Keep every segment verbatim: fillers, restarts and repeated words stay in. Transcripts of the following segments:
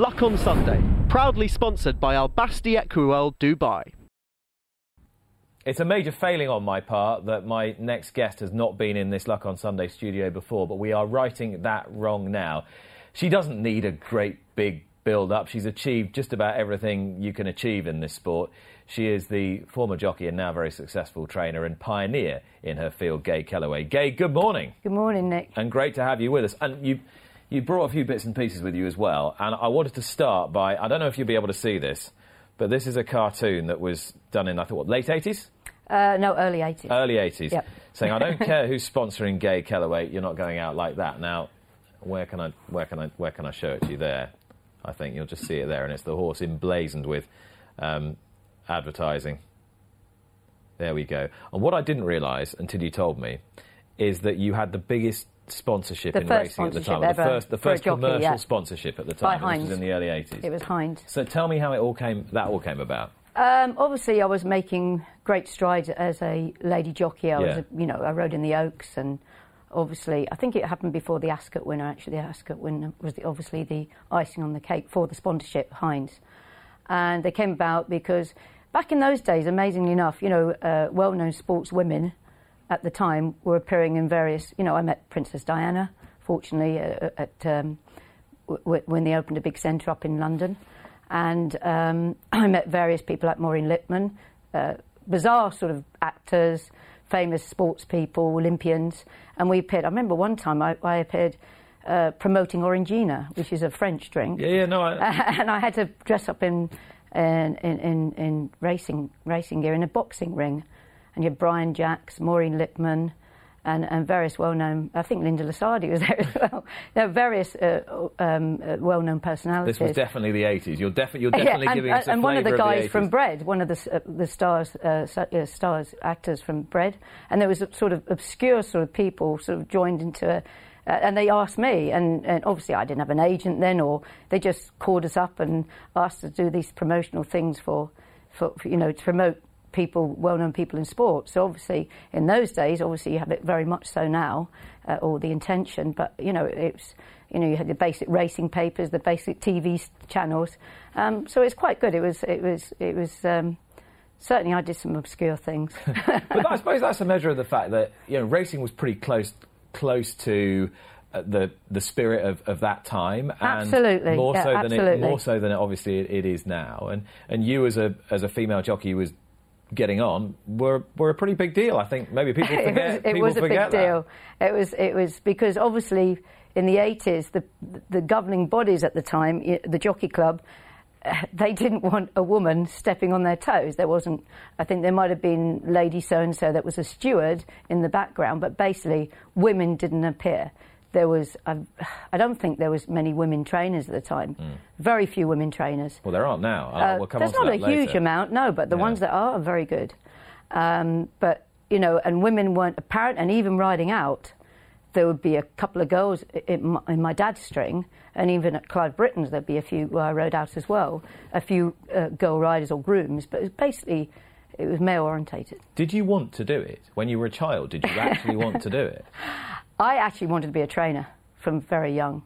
Luck on Sunday, proudly sponsored by Al Basti Equel Dubai. It's a major failing on my part that my next guest has not been in this Luck on Sunday studio before, but we are righting that wrong now. She doesn't need a great big build-up. She's achieved just about everything you can achieve in this sport. She is the former jockey and now very successful trainer and pioneer in her field, Gay Kelleway. Gay, good morning. Good morning, Nick. And great to have you with us. And you, you brought a few bits and pieces with you as well. And I wanted to start by, I don't know if you'll be able to see this, but this is a cartoon that was done in, I think, what, late eighties? Uh, no, early eighties. Early eighties. Yep. Saying, I don't care who's sponsoring Gay Kelleway, you're not going out like that. Now, where can I, where can I, where can I show it to you there? I think you'll just see it there, and it's the horse emblazoned with um, advertising. There we go. And what I didn't realise until you told me is that you had the biggest sponsorship the in racing at the time. The first, the first commercial jockey, yeah. sponsorship at the time. By Hinds. This was in the early eighties. It was Hinds. So tell me how it all came. That all came about. Um, obviously, I was making great strides as a lady jockey. I yeah. was, a, you know, I rode in the Oaks, and obviously, I think it happened before the Ascot winner. Actually, the Ascot winner was the, obviously the icing on the cake for the sponsorship, Hinds, and they came about because back in those days, amazingly enough, you know, uh, well-known sports women at the time were appearing in various. You know, I met Princess Diana, fortunately, uh, at um, w w when they opened a big centre up in London, and um, I met various people like Maureen Lipman, uh, bizarre sort of actors, famous sports people, Olympians, and we appeared. I remember one time I, I appeared uh, promoting Orangina, which is a French drink. Yeah, yeah, no. I... and I had to dress up in in, in in racing racing gear in a boxing ring, and you had Brian Jacks, Maureen Lipman, and, and various well-known. I think Linda Lasardi was there as well. There were various uh, um, uh, well-known personalities. This was definitely the eighties. You're, defi you're definitely yeah, and, giving us a flavour of the eighties. And one of the guys of the from Bread, one of the uh, the stars uh, stars actors from Bread, and there was a sort of obscure sort of people sort of joined into a. Uh, and they asked me, and, and obviously I didn't have an agent then, or they just called us up and asked us to do these promotional things for, for, for you know, to promote people, well-known people in sports. So obviously, in those days, obviously you have it very much so now, uh, or the intention. But you know, it's you know you had the basic racing papers, the basic T V channels. Um, so it's quite good. It was it was it was um, certainly I did some obscure things. But I suppose that's a measure of the fact that you know racing was pretty close close to. Uh, the the spirit of, of that time, and absolutely more yeah, so absolutely. than it, more so than it, obviously it, it is now. And and you as a as a female jockey was getting on were were a pretty big deal. I think maybe people forget. it was, it people was a big deal. That. It was it was because obviously in the eighties the the governing bodies at the time, the Jockey Club, uh, they didn't want a woman stepping on their toes. There wasn't. I think there might have been Lady So and So that was a steward in the background, but basically women didn't appear. There was, I, I don't think there was many women trainers at the time. Mm. Very few women trainers. Well, there aren't now. Uh, we'll come there's on not to that a later. Huge amount, no, but the yeah. ones that are are very good. Um, but, you know, and women weren't apparent, and even riding out, there would be a couple of girls in my, in my dad's string, and even at Clive Brittain's there'd be a few, well, I rode out as well, a few uh, girl riders or grooms, but it was basically... It was male-orientated. Did you want to do it? When you were a child, did you actually want to do it? I actually wanted to be a trainer from very young.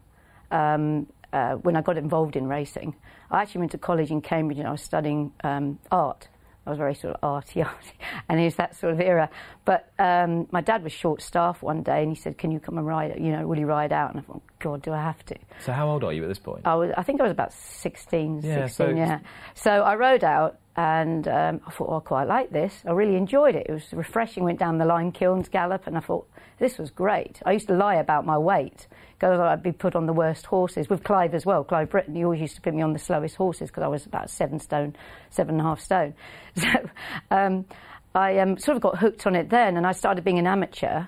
Um, uh, when I got involved in racing, I actually went to college in Cambridge and I was studying um, art. I was very sort of arty, arty, and it was that sort of era. But um, my dad was short-staffed one day, and he said, "Can you come and ride? You know, will you ride out?" And I thought, "God, do I have to?" So how old are you at this point? I was, I think I was about sixteen, yeah, sixteen, so... yeah. So I rode out, and um, I thought, oh, "I quite like this. I really enjoyed it. It was refreshing." Went down the line Kilns Gallop, and I thought, "This was great." I used to lie about my weight because I'd be put on the worst horses with Clive as well. Clive Brittain, he always used to put me on the slowest horses because I was about seven stone, seven and a half stone. So um, I um, sort of got hooked on it then, and I started being an amateur,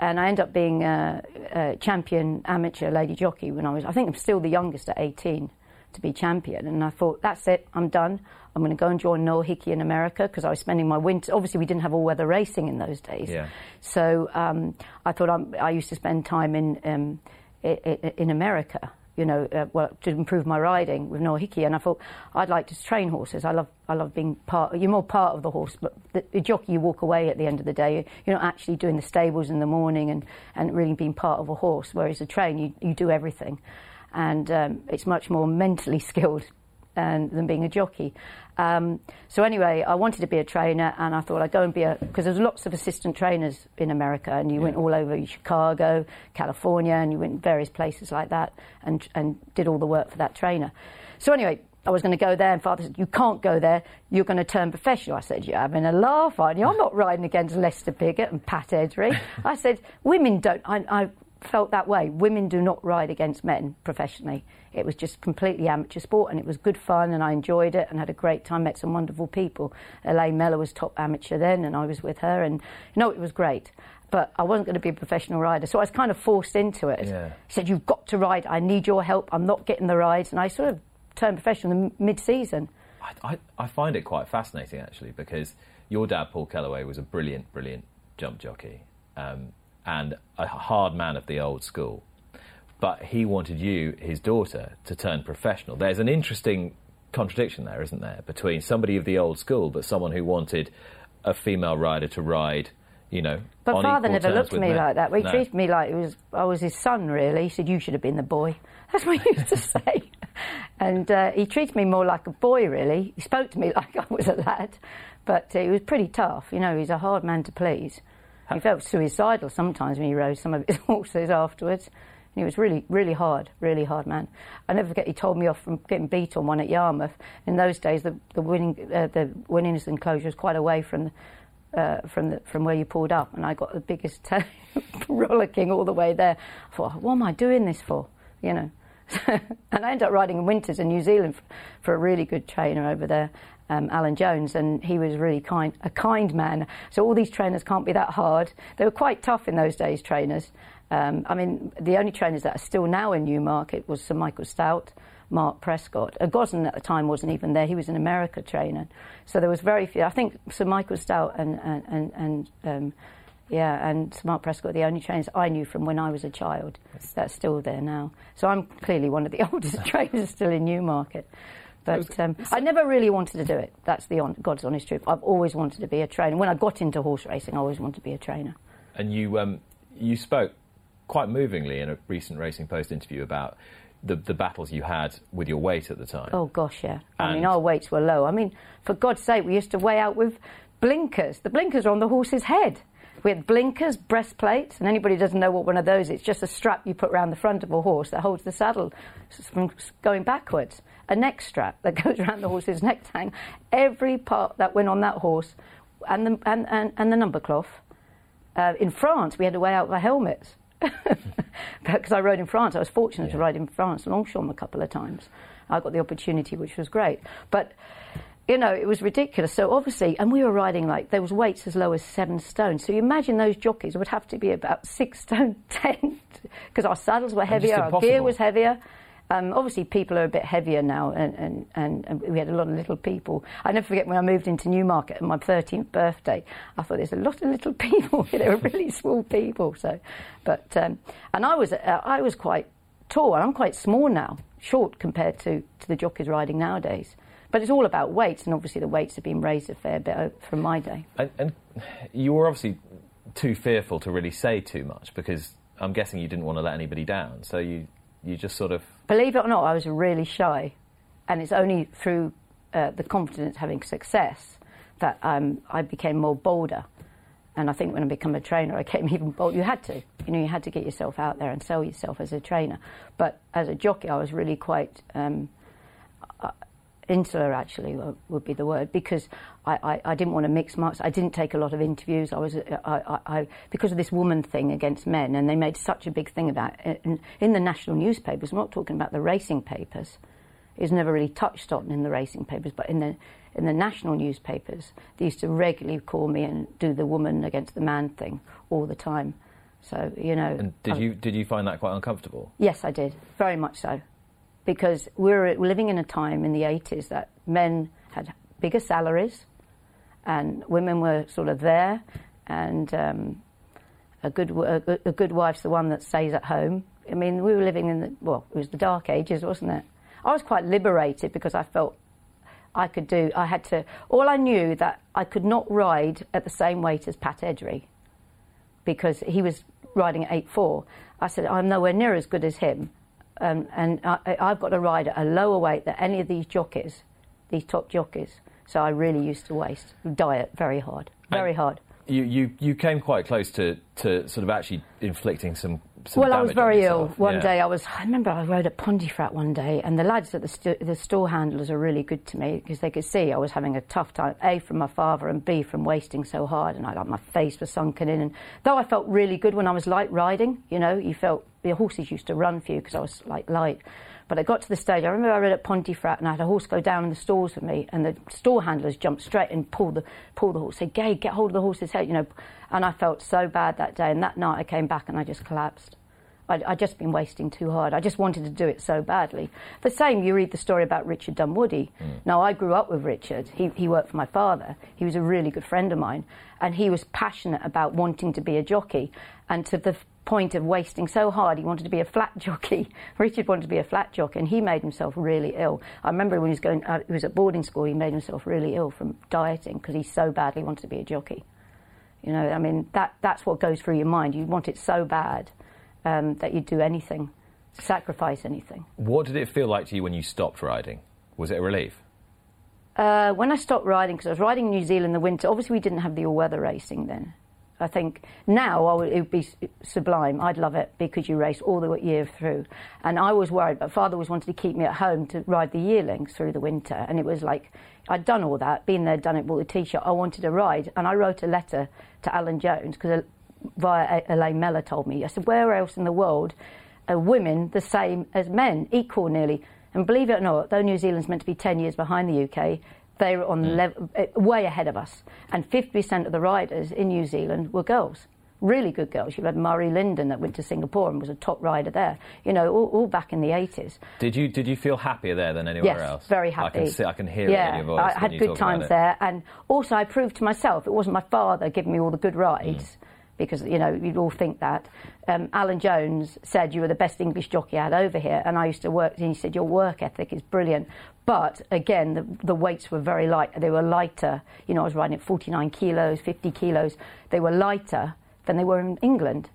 and I ended up being a, a champion amateur lady jockey when I was. I think I'm still the youngest at eighteen to be champion, and I thought, that's it, I'm done. I'm going to go and join Noel Hickey in America because I was spending my winter. Obviously, we didn't have all-weather racing in those days, yeah. so um, I thought I'm, I used to spend time in um, in, in America, you know, uh, well, to improve my riding with Noel Hickey. And I thought I'd like to train horses. I love I love being part. You're more part of the horse, but the, the jockey you walk away at the end of the day. You're not actually doing the stables in the morning and and really being part of a horse. Whereas a train, you you do everything. and um, it's much more mentally skilled and, than being a jockey. Um, so anyway, I wanted to be a trainer, and I thought I'd go and be a... Because there's lots of assistant trainers in America, and you yeah. went all over Chicago, California, and you went various places like that and, and did all the work for that trainer. So anyway... I was going to go there, and Father said, "You can't go there. You're going to turn professional." I said, "Yeah, I'm in a laugh, aren't you? I'm not riding against Lester Piggott and Pat Eddery." I said, "Women don't." I, I felt that way. Women do not ride against men professionally. It was just completely amateur sport, and it was good fun, and I enjoyed it, and had a great time. Met some wonderful people. Elaine Mellor was top amateur then, and I was with her, and you know, it was great. But I wasn't going to be a professional rider, so I was kind of forced into it. Yeah. He said, "You've got to ride. I need your help. I'm not getting the rides," and I sort of turned professional in mid-season. I, I, I find it quite fascinating, actually, because your dad, Paul Kelleway, was a brilliant, brilliant jump jockey um, and a hard man of the old school. But he wanted you, his daughter, to turn professional. There's an interesting contradiction there, isn't there, between somebody of the old school but someone who wanted a female rider to ride, you know, but on Father never looked at me men. like that. He no. treated me like it was, I was his son, really. He said, "You should have been the boy." That's what he used to say. And uh, he treated me more like a boy, really. He spoke to me like I was a lad, but he was pretty tough. You know, he's a hard man to please. He felt suicidal sometimes when he rode some of his horses afterwards. And he was really, really hard, really hard man. I never forget he told me off from getting beat on one at Yarmouth. In those days, the the winning, uh, the winnings enclosure was quite away from the... Uh, from the, from where you pulled up, and I got the biggest rollicking all the way there. I thought, what am I doing this for? You know, and I ended up riding in winters in New Zealand for, for a really good trainer over there, um, Alan Jones, and he was really kind, a kind man. So all these trainers can't be that hard. They were quite tough in those days, trainers. Um, I mean, the only trainers that are still now in Newmarket was Sir Michael Stoute, Mark Prescott. Uh, Gosden at the time wasn't even there. He was an America trainer. So there was very few. I think Sir Michael Stoute and, and, and, and um, yeah, and Sir Mark Prescott, the only trainers I knew from when I was a child. That's still there now. So I'm clearly one of the oldest trainers still in Newmarket. But um, I never really wanted to do it. That's the on, God's honest truth. I've always wanted to be a trainer. When I got into horse racing, I always wanted to be a trainer. And you, um, you spoke quite movingly in a recent Racing Post interview about The, the battles you had with your weight at the time. Oh, gosh, yeah. I and mean, our weights were low. I mean, for God's sake, we used to weigh out with blinkers. The blinkers are on the horse's head. We had blinkers, breastplates, and anybody who doesn't know what one of those is, it's just a strap you put around the front of a horse that holds the saddle from going backwards. A neck strap that goes around the horse's neck to hang every part that went on that horse, and the, and, and, and the number cloth. Uh, in France, we had to weigh out the helmets. Because I rode in France. I was fortunate yeah. to ride in France, Longchamp, a couple of times. I got the opportunity, which was great. But, you know, it was ridiculous. So obviously, and we were riding like, there was weights as low as seven stone. So you imagine those jockeys would have to be about six stone ten, because our saddles were heavier, our gear was heavier. Um, obviously, people are a bit heavier now, and, and, and, and we had a lot of little people. I never forget when I moved into Newmarket on my thirteenth birthday. I thought there's a lot of little people. They were really small people. So, but um, and I was uh, I was quite tall. And I'm quite small now, short compared to, to the jockeys riding nowadays. But it's all about weights, and obviously the weights have been raised a fair bit from my day. And, and you were obviously too fearful to really say too much, because I'm guessing you didn't want to let anybody down. So you. You just sort of... Believe it or not, I was really shy. And it's only through uh, the confidence having success that um, I became more bolder. And I think when I became a trainer, I became even bolder. You had to. You know, you had to get yourself out there and sell yourself as a trainer. But as a jockey, I was really quite um, uh, insular, actually, would be the word, because I, I, I didn't want to mix marks. I didn't take a lot of interviews. I was I, I, I, because of this woman thing against men, and they made such a big thing about it. And in the national newspapers, I'm not talking about the racing papers. It was never really touched on in the racing papers, but in the in the national newspapers, they used to regularly call me and do the woman against the man thing all the time. So, you know. And did I, you did you find that quite uncomfortable? Yes, I did, very much so, because we were living in a time in the eighties that men had bigger salaries and women were sort of there, and um, a good a, a good wife's the one that stays at home. I mean, we were living in the, well, it was the dark ages, wasn't it? I was quite liberated, because I felt I could do, I had to, all I knew that I could not ride at the same weight as Pat Eddery, because he was riding at eight four. I said, I'm nowhere near as good as him. Um, and I, I've got to ride at a lower weight than any of these jockeys, these top jockeys. So I really used to waste, diet very hard, very and hard. You, you, you came quite close to, to sort of actually inflicting some, some well, damage. Well, I was very ill one yeah. day. I was. I remember I rode at Pontefract one day, and the lads at the, st the store handlers are really good to me because they could see I was having a tough time, A, from my father, and B, from wasting so hard. And I, like, my face was sunken in. And though I felt really good when I was light riding, you know, you felt... the horses used to run for you because I was, like, light. But I got to the stage, I remember I rode at Pontefract and I had a horse go down in the stalls with me, and the stall handlers jumped straight and pulled the, pulled the horse, said, Gay, get hold of the horse's head, you know. And I felt so bad that day, and that night I came back and I just collapsed. I'd, I'd just been wasting too hard. I just wanted to do it so badly. The same, you read the story about Richard Dunwoody. Mm. Now, I grew up with Richard. He, he worked for my father. He was a really good friend of mine, and he was passionate about wanting to be a jockey, and to the point of wasting so hard he wanted to be a flat jockey. Richard wanted to be a flat jockey, and he made himself really ill. I remember when he was going uh, he was at boarding school, he made himself really ill from dieting because he so badly wanted to be a jockey. You know, I mean, that that's what goes through your mind. You want it so bad um, that you'd do anything, sacrifice anything. What did it feel like to you when you stopped riding? Was it a relief? Uh, when I stopped riding, because I was riding in New Zealand in the winter, obviously we didn't have the all-weather racing then. I think now it would be sublime. I'd love it because you race all the year through. And I was worried, but Father always wanted to keep me at home to ride the yearlings through the winter. And it was like, I'd done all that, been there, done it, bought the T-shirt. I wanted to ride. And I wrote a letter to Alan Jones because via Elaine Mellor told me. I said, where else in the world are women the same as men, equal nearly? And believe it or not, though New Zealand's meant to be ten years behind the U K, they were on level, way ahead of us. And fifty percent of the riders in New Zealand were girls, really good girls. You had Murray Linden that went to Singapore and was a top rider there, you know, all, all back in the eighties. Did you did you feel happier there than anywhere yes, else? Yes, very happy. I can, see, I can hear yeah, it in your voice. I had good times there. And also I proved to myself, it wasn't my father giving me all the good rides, mm. because, you know, you'd all think that. Um, Alan Jones said you were the best English jockey I had over here, and I used to work, and he said, your work ethic is brilliant. But, again, the, the weights were very light. They were lighter. You know, I was riding at forty-nine kilos, fifty kilos. They were lighter than they were in England.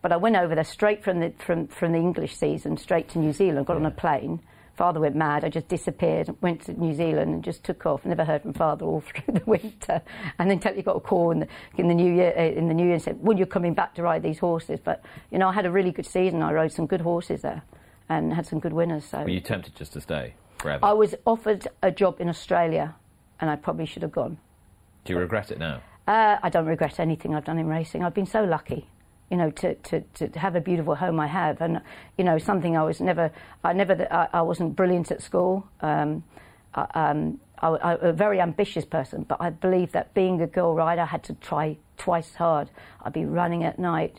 But I went over there straight from the, from, from the English season, straight to New Zealand, got yeah. on a plane. Father went mad. I just disappeared, went to New Zealand and just took off. Never heard from Father all through the winter. And then totally got a call in the, in the new year in the new year and said, well, you're coming back to ride these horses. But, you know, I had a really good season. I rode some good horses there and had some good winners. So. Were you tempted just to stay forever? I was offered a job in Australia and I probably should have gone. Do you regret it now? Uh, I don't regret anything I've done in racing. I've been so lucky. You know, to, to, to have a beautiful home I have, and you know, something I was never, I never, I, I wasn't brilliant at school. Um, I, um, I, I, a very ambitious person, but I believe that being a girl rider, I had to try twice hard. I'd be running at night,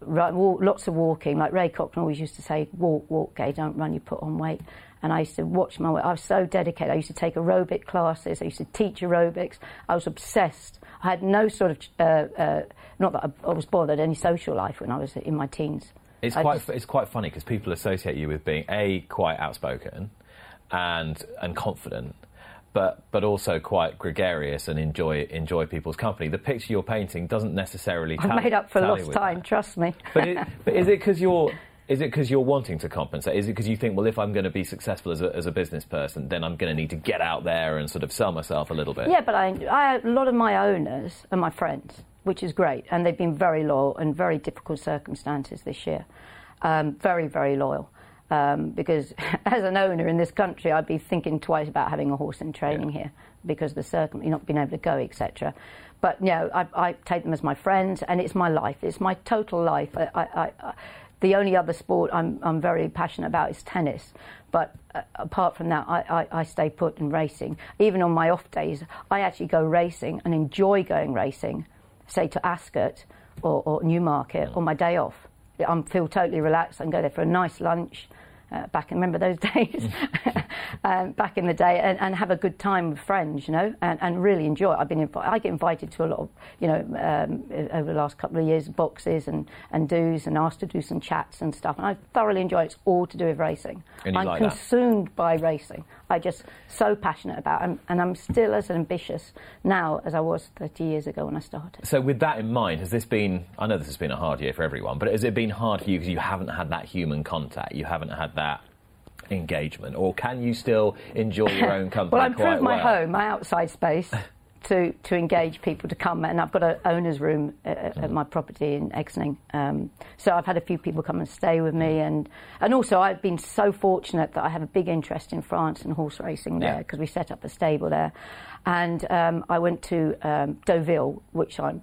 run, walk, lots of walking. Like Ray Cochran always used to say, "Walk, walk, Gay, don't run. You put on weight." And I used to watch my weight. I was so dedicated. I used to take aerobic classes. I used to teach aerobics. I was obsessed. I had no sort of, uh, uh, not that I, I was bothered, any social life when I was in my teens. It's I quite just... it's quite funny because people associate you with being, A, quite outspoken and and confident, but but also quite gregarious and enjoy enjoy people's company. The picture you're painting doesn't necessarily tally, I've made up for lost time, that. Trust me. But, it, but is it because you're... Is it because you're wanting to compensate? Is it because you think, well, if I'm going to be successful as a, as a business person, then I'm going to need to get out there and sort of sell myself a little bit? Yeah, but I, I, a lot of my owners are my friends, which is great. And they've been very loyal in very difficult circumstances this year. Um, very, very loyal. Um, because as an owner in this country, I'd be thinking twice about having a horse in training yeah. here because of the circum, not being able to go, et cetera. But, you know, I, I take them as my friends, and it's my life. It's my total life. I... I, I The only other sport I'm, I'm very passionate about is tennis. But uh, apart from that, I, I, I stay put in racing. Even on my off days, I actually go racing and enjoy going racing, say to Ascot or, or Newmarket on my day off. I feel totally relaxed. I can go there for a nice lunch. Uh, back, remember those days? um, back in the day, and, and have a good time with friends, you know, and, and really enjoy it. I've been I get invited to a lot of, you know, um, over the last couple of years, boxes and, and do's, and asked to do some chats and stuff. And I thoroughly enjoy it. It's all to do with racing. And you I'm like consumed that. by racing. I just so passionate about, and, and I'm still as ambitious now as I was thirty years ago when I started. So with that in mind, has this been, I know this has been a hard year for everyone, but has it been hard for you because you haven't had that human contact, you haven't had that engagement, or can you still enjoy your own company? Well, I improved my well? home, my outside space, to, to engage people to come, and I've got an owner's room at, at my property in Exning, um, so I've had a few people come and stay with me, and, and also I've been so fortunate that I have a big interest in France and horse racing there, because yeah. we set up a stable there, and um, I went to um, Deauville, which I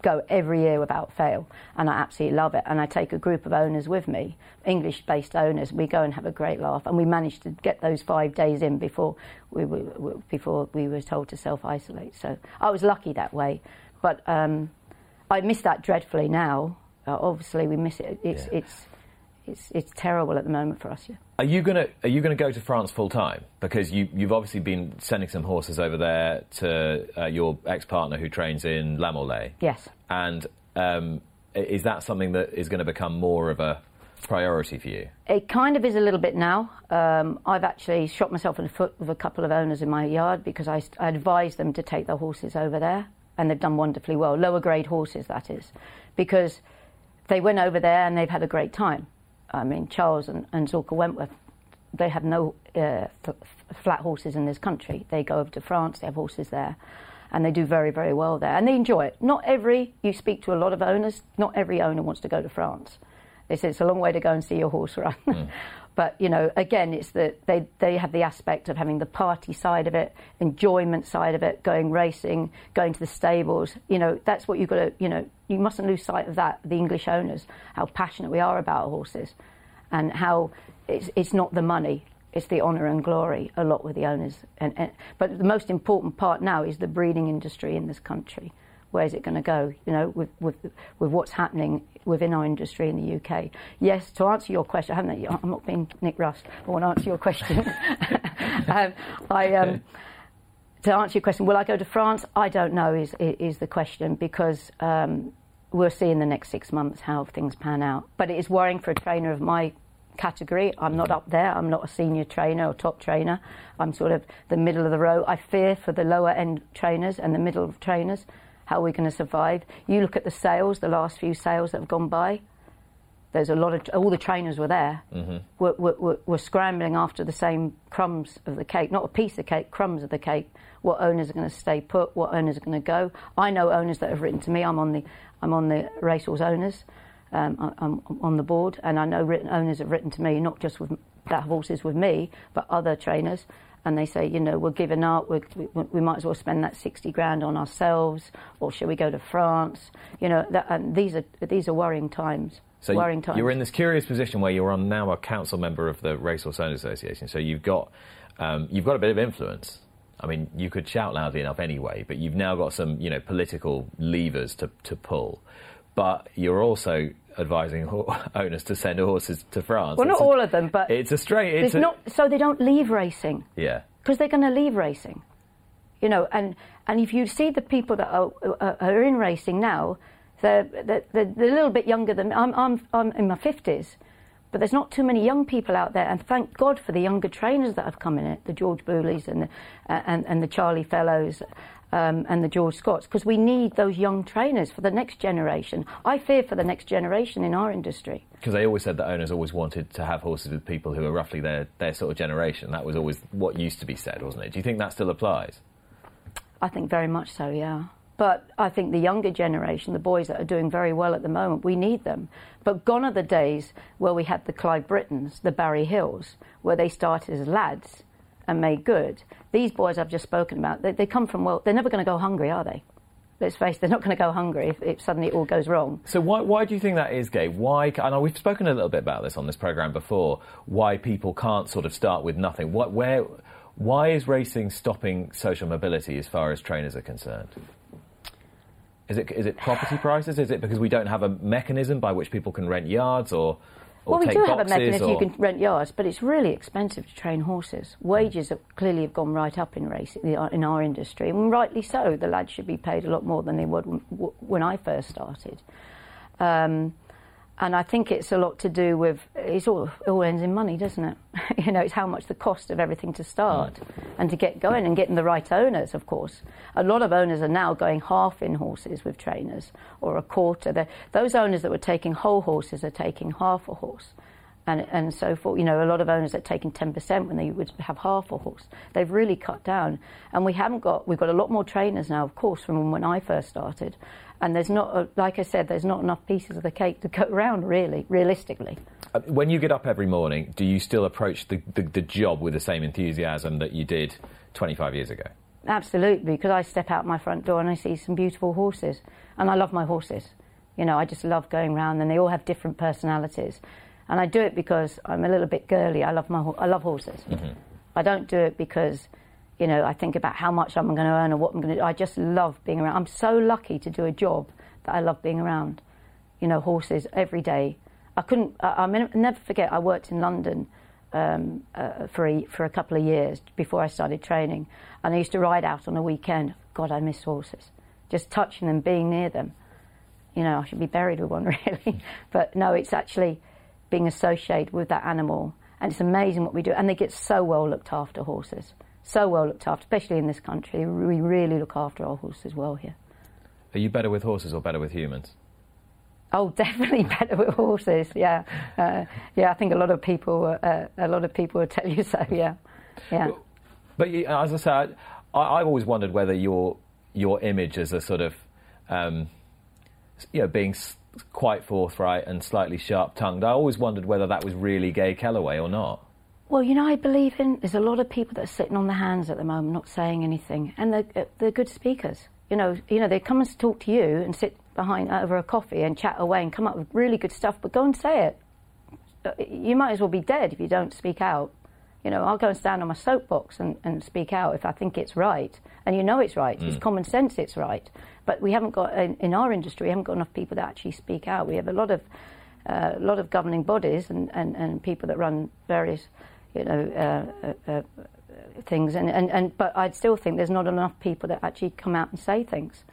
go every year without fail, and I absolutely love it, and I take a group of owners with me, English-based owners, we go and have a great laugh, and we managed to get those five days in before we were, before we were told to self-isolate, so I was lucky that way, but um, I miss that dreadfully now, uh, obviously we miss it, it's, yeah. it's, it's, it's terrible at the moment for us, yeah. Are you gonna Are you gonna go to France full time? Because you you've obviously been sending some horses over there to uh, your ex partner who trains in La Mollet. Yes. And um, is that something that is going to become more of a priority for you? It kind of is a little bit now. Um, I've actually shot myself in the foot with a couple of owners in my yard because I, I advised them to take their horses over there, and they've done wonderfully well. Lower grade horses, that is, because they went over there and they've had a great time. I mean, Charles and, and Zorka Wentworth, they have no uh, f flat horses in this country. They go over to France, they have horses there, and they do very, very well there. And they enjoy it. Not every, you speak to a lot of owners, not every owner wants to go to France. They say it's a long way to go and see your horse run. Mm. But, you know, again, it's the, they, they have the aspect of having the party side of it, enjoyment side of it, going racing, going to the stables. You know, that's what you've got to, you know, you mustn't lose sight of that, the English owners, how passionate we are about horses and how it's, it's not the money, it's the honour and glory a lot with the owners. And, and, but the most important part now is the breeding industry in this country. Where is it going to go, you know, with, with, with what's happening within our industry in the U K? Yes, to answer your question, I haven't, I'm not being Nick Rust, I want to answer your question. um, I, um, to answer your question, will I go to France? I don't know is, is the question, because um, we'll see in the next six months how things pan out. But it is worrying for a trainer of my category. I'm not up there. I'm not a senior trainer or top trainer. I'm sort of the middle of the row. I fear for the lower-end trainers and the middle trainers. How are we going to survive? You look at the sales, the last few sales that have gone by. There's a lot of... All the trainers were there. Mm-hmm. We're, we're, we're scrambling after the same crumbs of the cake. Not a piece of cake, crumbs of the cake. What owners are going to stay put? What owners are going to go? I know owners that have written to me. I'm on the, I'm on the Racehorse Owners. Um, I, I'm on the board. And I know written, owners have written to me, not just with that horses with me, but other trainers. And they say, you know, we're giving up, we're, we, we might as well spend that sixty grand on ourselves, or should we go to France? You know, that, and these are, these are worrying times. So worrying times. You're in this curious position where you're on now a council member of the Racehorse Owners Association, so you've got, um, you've got a bit of influence. I mean, you could shout loudly enough anyway, but you've now got some, you know, political levers to, to pull. But you're also advising owners to send horses to France. Well, not all of them, but... It's a straight... It's not, so they don't leave racing. Yeah. Because they're going to leave racing. You know, and, and if you see the people that are, are in racing now, they're, they're, they're a little bit younger than... I'm, I'm, I'm in my fifties, but there's not too many young people out there, and thank God for the younger trainers that have come in it, the George Bouleys and the, and, and the Charlie Fellows... Um, and the George Scotts, because we need those young trainers for the next generation. I fear for the next generation in our industry. Because they always said that owners always wanted to have horses with people who are roughly their, their sort of generation. That was always what used to be said, wasn't it? Do you think that still applies? I think very much so, yeah. But I think the younger generation, the boys that are doing very well at the moment, we need them. But gone are the days where we had the Clive Brittains, the Barry Hills, where they started as lads and made good. These boys I've just spoken about, they, they come from, well, they're never going to go hungry, are they? Let's face it, they're not going to go hungry if, if suddenly it all goes wrong. So why, why do you think that is, Gay? Why, I know we've spoken a little bit about this on this programme before, why people can't sort of start with nothing. What, where, why is racing stopping social mobility as far as trainers are concerned? Is it, is it property prices? Is it because we don't have a mechanism by which people can rent yards or... Well, we do have a mechanism, you can rent yards, but it's really expensive to train horses. Wages have clearly have gone right up in racing, in our industry, and rightly so. The lads should be paid a lot more than they would when I first started. Um, And I think it's a lot to do with, it's all, it all ends in money, doesn't it? You know, it's how much the cost of everything to start and to get going and getting the right owners, of course. A lot of owners are now going half in horses with trainers or a quarter. They're, those owners that were taking whole horses are taking half a horse and, and so forth. You know, a lot of owners are taking ten percent when they would have half a horse. They've really cut down. And we haven't got, we've got a lot more trainers now, of course, from when I first started. And there's not, like I said, there's not enough pieces of the cake to go around, really, realistically. When you get up every morning, do you still approach the, the, the job with the same enthusiasm that you did twenty-five years ago? Absolutely, because I step out my front door and I see some beautiful horses. And I love my horses. You know, I just love going round, and they all have different personalities. And I do it because I'm a little bit girly. I love, my, I love horses. Mm-hmm. I don't do it because... You know, I think about how much I'm going to earn or what I'm going to do. I just love being around. I'm so lucky to do a job that I love being around. You know, horses every day. I couldn't, I, I'll never forget, I worked in London um, uh, for, a, for a couple of years before I started training. And I used to ride out on a weekend. God, I miss horses. Just touching them, being near them. You know, I should be buried with one, really. But no, it's actually being associated with that animal. And it's amazing what we do. And they get so well looked after, horses. So well looked after, especially in this country. We really look after our horses well here. Are you better with horses or better with humans? Oh, definitely better with horses. Yeah, uh, yeah. I think a lot of people, uh, a lot of people would tell you so. Yeah, yeah. But as I said, I, I've always wondered whether your your image as a sort of, um, you know, being quite forthright and slightly sharp-tongued. I always wondered whether that was really Gay Kelleway or not. Well, you know, I believe in... There's a lot of people that are sitting on their hands at the moment, not saying anything. And they're, they're good speakers. You know, you know, they come and talk to you and sit behind over a coffee and chat away and come up with really good stuff, but go and say it. You might as well be dead if you don't speak out. You know, I'll go and stand on my soapbox and, and speak out if I think it's right. And you know it's right. Mm. It's common sense it's right. But we haven't got... In, in our industry, we haven't got enough people that actually speak out. We have a lot of, uh, a lot of governing bodies and, and, and people that run various... you know, uh, uh, uh, things. And, and, and, but I still think there's not enough people that actually come out and say things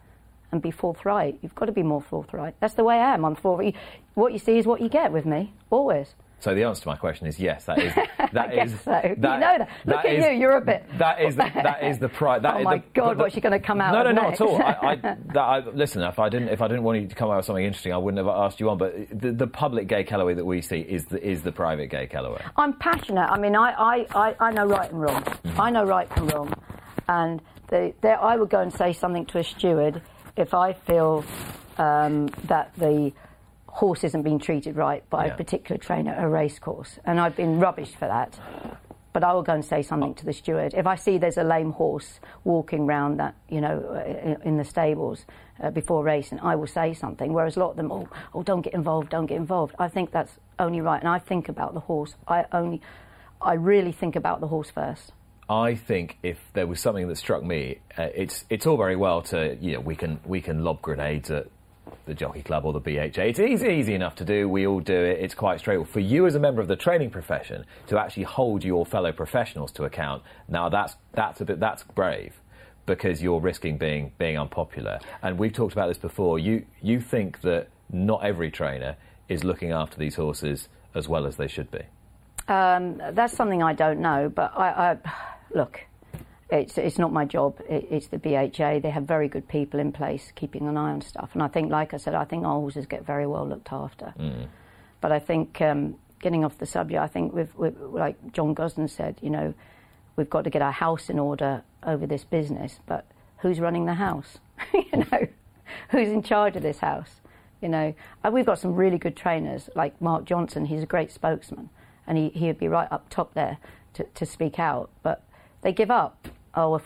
and be forthright. You've got to be more forthright. That's the way I am. I'm forthright. What you see is what you get with me, always. So the answer to my question is yes. That is. That I is. Guess so. That, you know that. Look that at is, you. You're a bit. That is. The, that is the pride. That oh my is the, God! The, what's she going to come out? No, no, next? Not at all. I, I, that, I, listen, if I didn't, if I didn't want you to come out with something interesting, I wouldn't have asked you on. But the, the public Gay Kelleway that we see is the is the private Gay Kelleway. I'm passionate. I mean, I I, I, I know right and wrong. Mm-hmm. I know right from wrong, and the, the, I would go and say something to a steward if I feel um, that the horse isn't being treated right by yeah. a particular trainer at a race course. And I've been rubbish for that. But I will go and say something oh. to the steward. If I see there's a lame horse walking round that, you know, in the stables uh, before racing, I will say something. Whereas a lot of them, oh, oh, don't get involved, don't get involved. I think that's only right. And I think about the horse. I only, I really think about the horse first. I think if there was something that struck me, uh, it's it's all very well to, you know, we can we can lob grenades at the Jockey Club or the B H A. It's easy, easy enough to do. We all do it. It's quite straightforward. For you as a member of the training profession to actually hold your fellow professionals to account, now that's that's a bit that's brave, because you're risking being being unpopular. And we've talked about this before. You you think that not every trainer is looking after these horses as well as they should be. Um, that's something I don't know. But I, I look. It's, it's not my job, it, it's the B H A. They have very good people in place keeping an eye on stuff. And I think, like I said, I think our horses get very well looked after. Mm. But I think, um, getting off the subject, I think, we've, we've, like John Gosden said, you know, we've got to get our house in order over this business. But who's running the house? You know, who's in charge of this house? You know, and we've got some really good trainers, like Mark Johnson. He's a great spokesman. And he, he'd be right up top there to, to speak out. But they give up. Oh,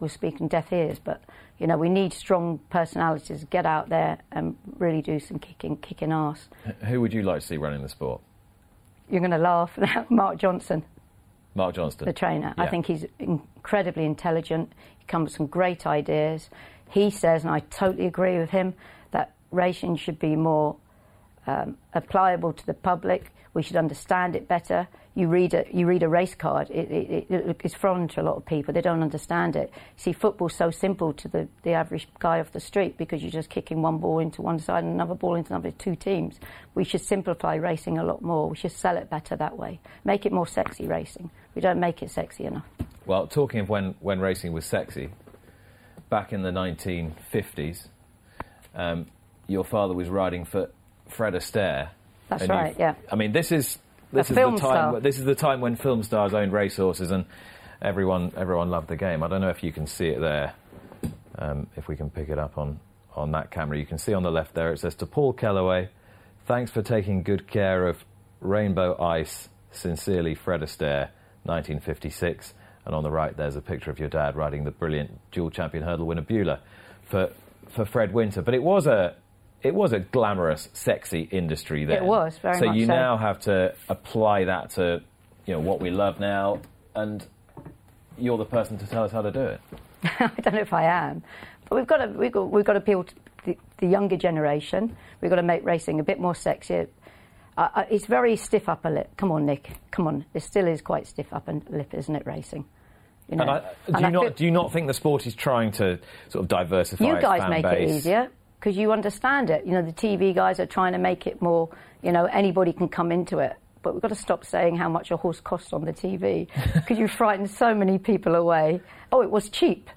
we're speaking deaf ears, but, you know, we need strong personalities to get out there and really do some kicking, kicking arse. Who would you like to see running the sport? You're going to laugh now. Mark Johnson. Mark Johnson. The trainer. Yeah. I think he's incredibly intelligent. He comes with some great ideas. He says, and I totally agree with him, that racing should be more um, applicable to the public. We should understand it better. You read a, you read a race card. It, it, it, it's foreign to a lot of people. They don't understand it. See, football's so simple to the, the average guy off the street because you're just kicking one ball into one side and another ball into another, two teams. We should simplify racing a lot more. We should sell it better that way. Make it more sexy racing. We don't make it sexy enough. Well, talking of when, when racing was sexy, back in the nineteen fifties, um, your father was riding for Fred Astaire. That's and right, yeah. I mean, this is this is the time. Star. This is the time when film stars owned racehorses, and everyone everyone loved the game. I don't know if you can see it there. Um, if we can pick it up on on that camera, you can see on the left there. It says to Paul Kelleway, "Thanks for taking good care of Rainbow Ice. Sincerely, Fred Astaire, nineteen fifty-six." And on the right, there's a picture of your dad riding the brilliant dual champion hurdle winner Bueller for for Fred Winter. But it was a It was a glamorous, sexy industry then. It was, very much so. So you now have to apply that to, you know, what we love now, and you're the person to tell us how to do it. I don't know if I am, but we've got to, we've got, we've got to appeal to the, the younger generation. We've got to make racing a bit more sexy. Uh, it's very stiff upper lip. Come on, Nick. Come on. It still is quite stiff upper lip, isn't it, racing? You know? And I, do, and you not, do you not think the sport is trying to sort of diversify its fan base? You guys make it easier. Because you understand it. You know, the T V guys are trying to make it more, you know, anybody can come into it. But we've got to stop saying how much a horse costs on the T V, because you frighten so many people away. Oh, it was cheap,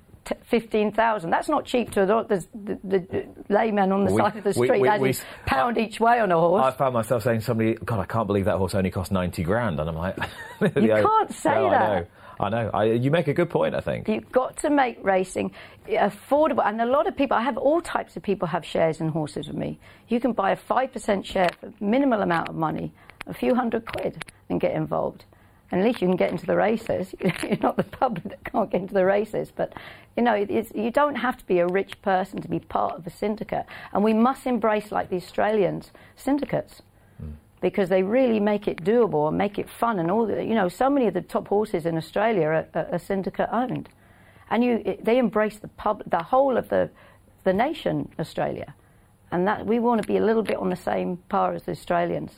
fifteen thousand. That's not cheap to the, the, the layman on the we, side of the street. We, we, that we, is we, pound I, each way on a horse. I found myself saying to somebody, God, I can't believe that horse only cost ninety grand. And I'm like... you can't say no, that. I know. I know. I, you make a good point, I think. You've got to make racing affordable. And a lot of people, I have all types of people have shares in horses with me. You can buy a five percent share for a minimal amount of money, a few hundred quid, and get involved. And at least you can get into the races. You're not the public that can't get into the races. But, you know, it's, you don't have to be a rich person to be part of a syndicate. And we must embrace, like the Australians, syndicates. Because they really make it doable and make it fun, and all the, you know, so many of the top horses in Australia are, are, are syndicate owned, and you it, they embrace the pub, the whole of the the nation, Australia, and that we want to be a little bit on the same par as the Australians.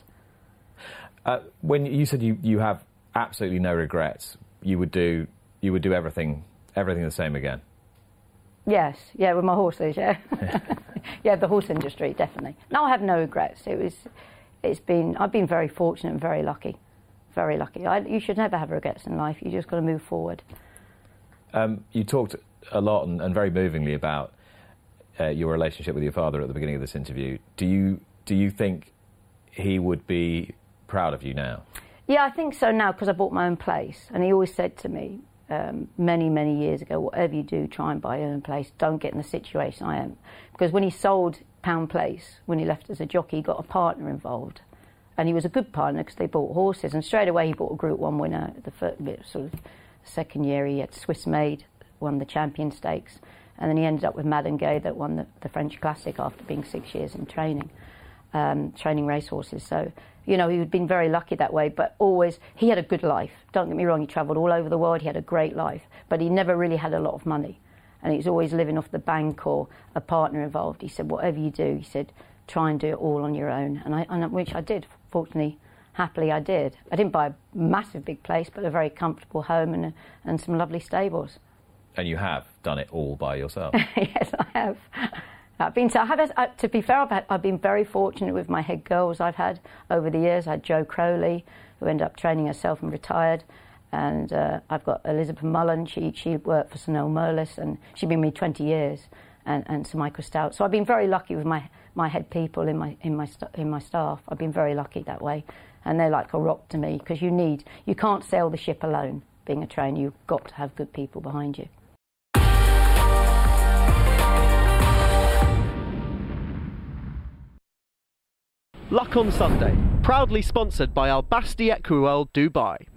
Uh, when you said you you have absolutely no regrets, you would do you would do everything everything the same again. Yes, yeah, with my horses, yeah, yeah, the horse industry definitely. No, I have no regrets. It was. It's been, I've been very fortunate and very lucky, very lucky. I, you should never have regrets in life. You just got to move forward. Um, you talked a lot and, and very movingly about uh, your relationship with your father at the beginning of this interview. Do you do you think he would be proud of you now? Yeah, I think so now, because I bought my own place, and he always said to me um, many many years ago, whatever you do, try and buy your own place. Don't get in the situation I am, because when he sold Pound Place, when he left as a jockey, he got a partner involved, and he was a good partner because they bought horses, and straight away he bought a Group One winner. The first, sort of second year he had Swiss Made, won the Champion Stakes, and then he ended up with Madame Gay that won the, the French Classic after being six years in training, um, training racehorses. So, you know, he had been very lucky that way, but always, he had a good life. Don't get me wrong, he travelled all over the world, he had a great life, but he never really had a lot of money. And he was always living off the bank or a partner involved. He said, whatever you do, he said, try and do it all on your own. And I, and which I did, fortunately, happily I did. I didn't buy a massive big place, but a very comfortable home and, a, and some lovely stables. And you have done it all by yourself? Yes, I have. I've been, so I have, I, to be fair, I've, had, I've been very fortunate with my head girls I've had over the years. I had Jo Crowley, who ended up training herself and retired. And uh, I've got Elizabeth Mullen, she, she worked for Sir Noel Merlis, and she'd been with me twenty years, and, and Sir Michael Stoute. So I've been very lucky with my, my head people in my, in, my in my staff. I've been very lucky that way. And they're like a rock to me, because you need, you can't sail the ship alone being a trainer. You've got to have good people behind you. Luck on Sunday, proudly sponsored by Al Basti Equel Dubai.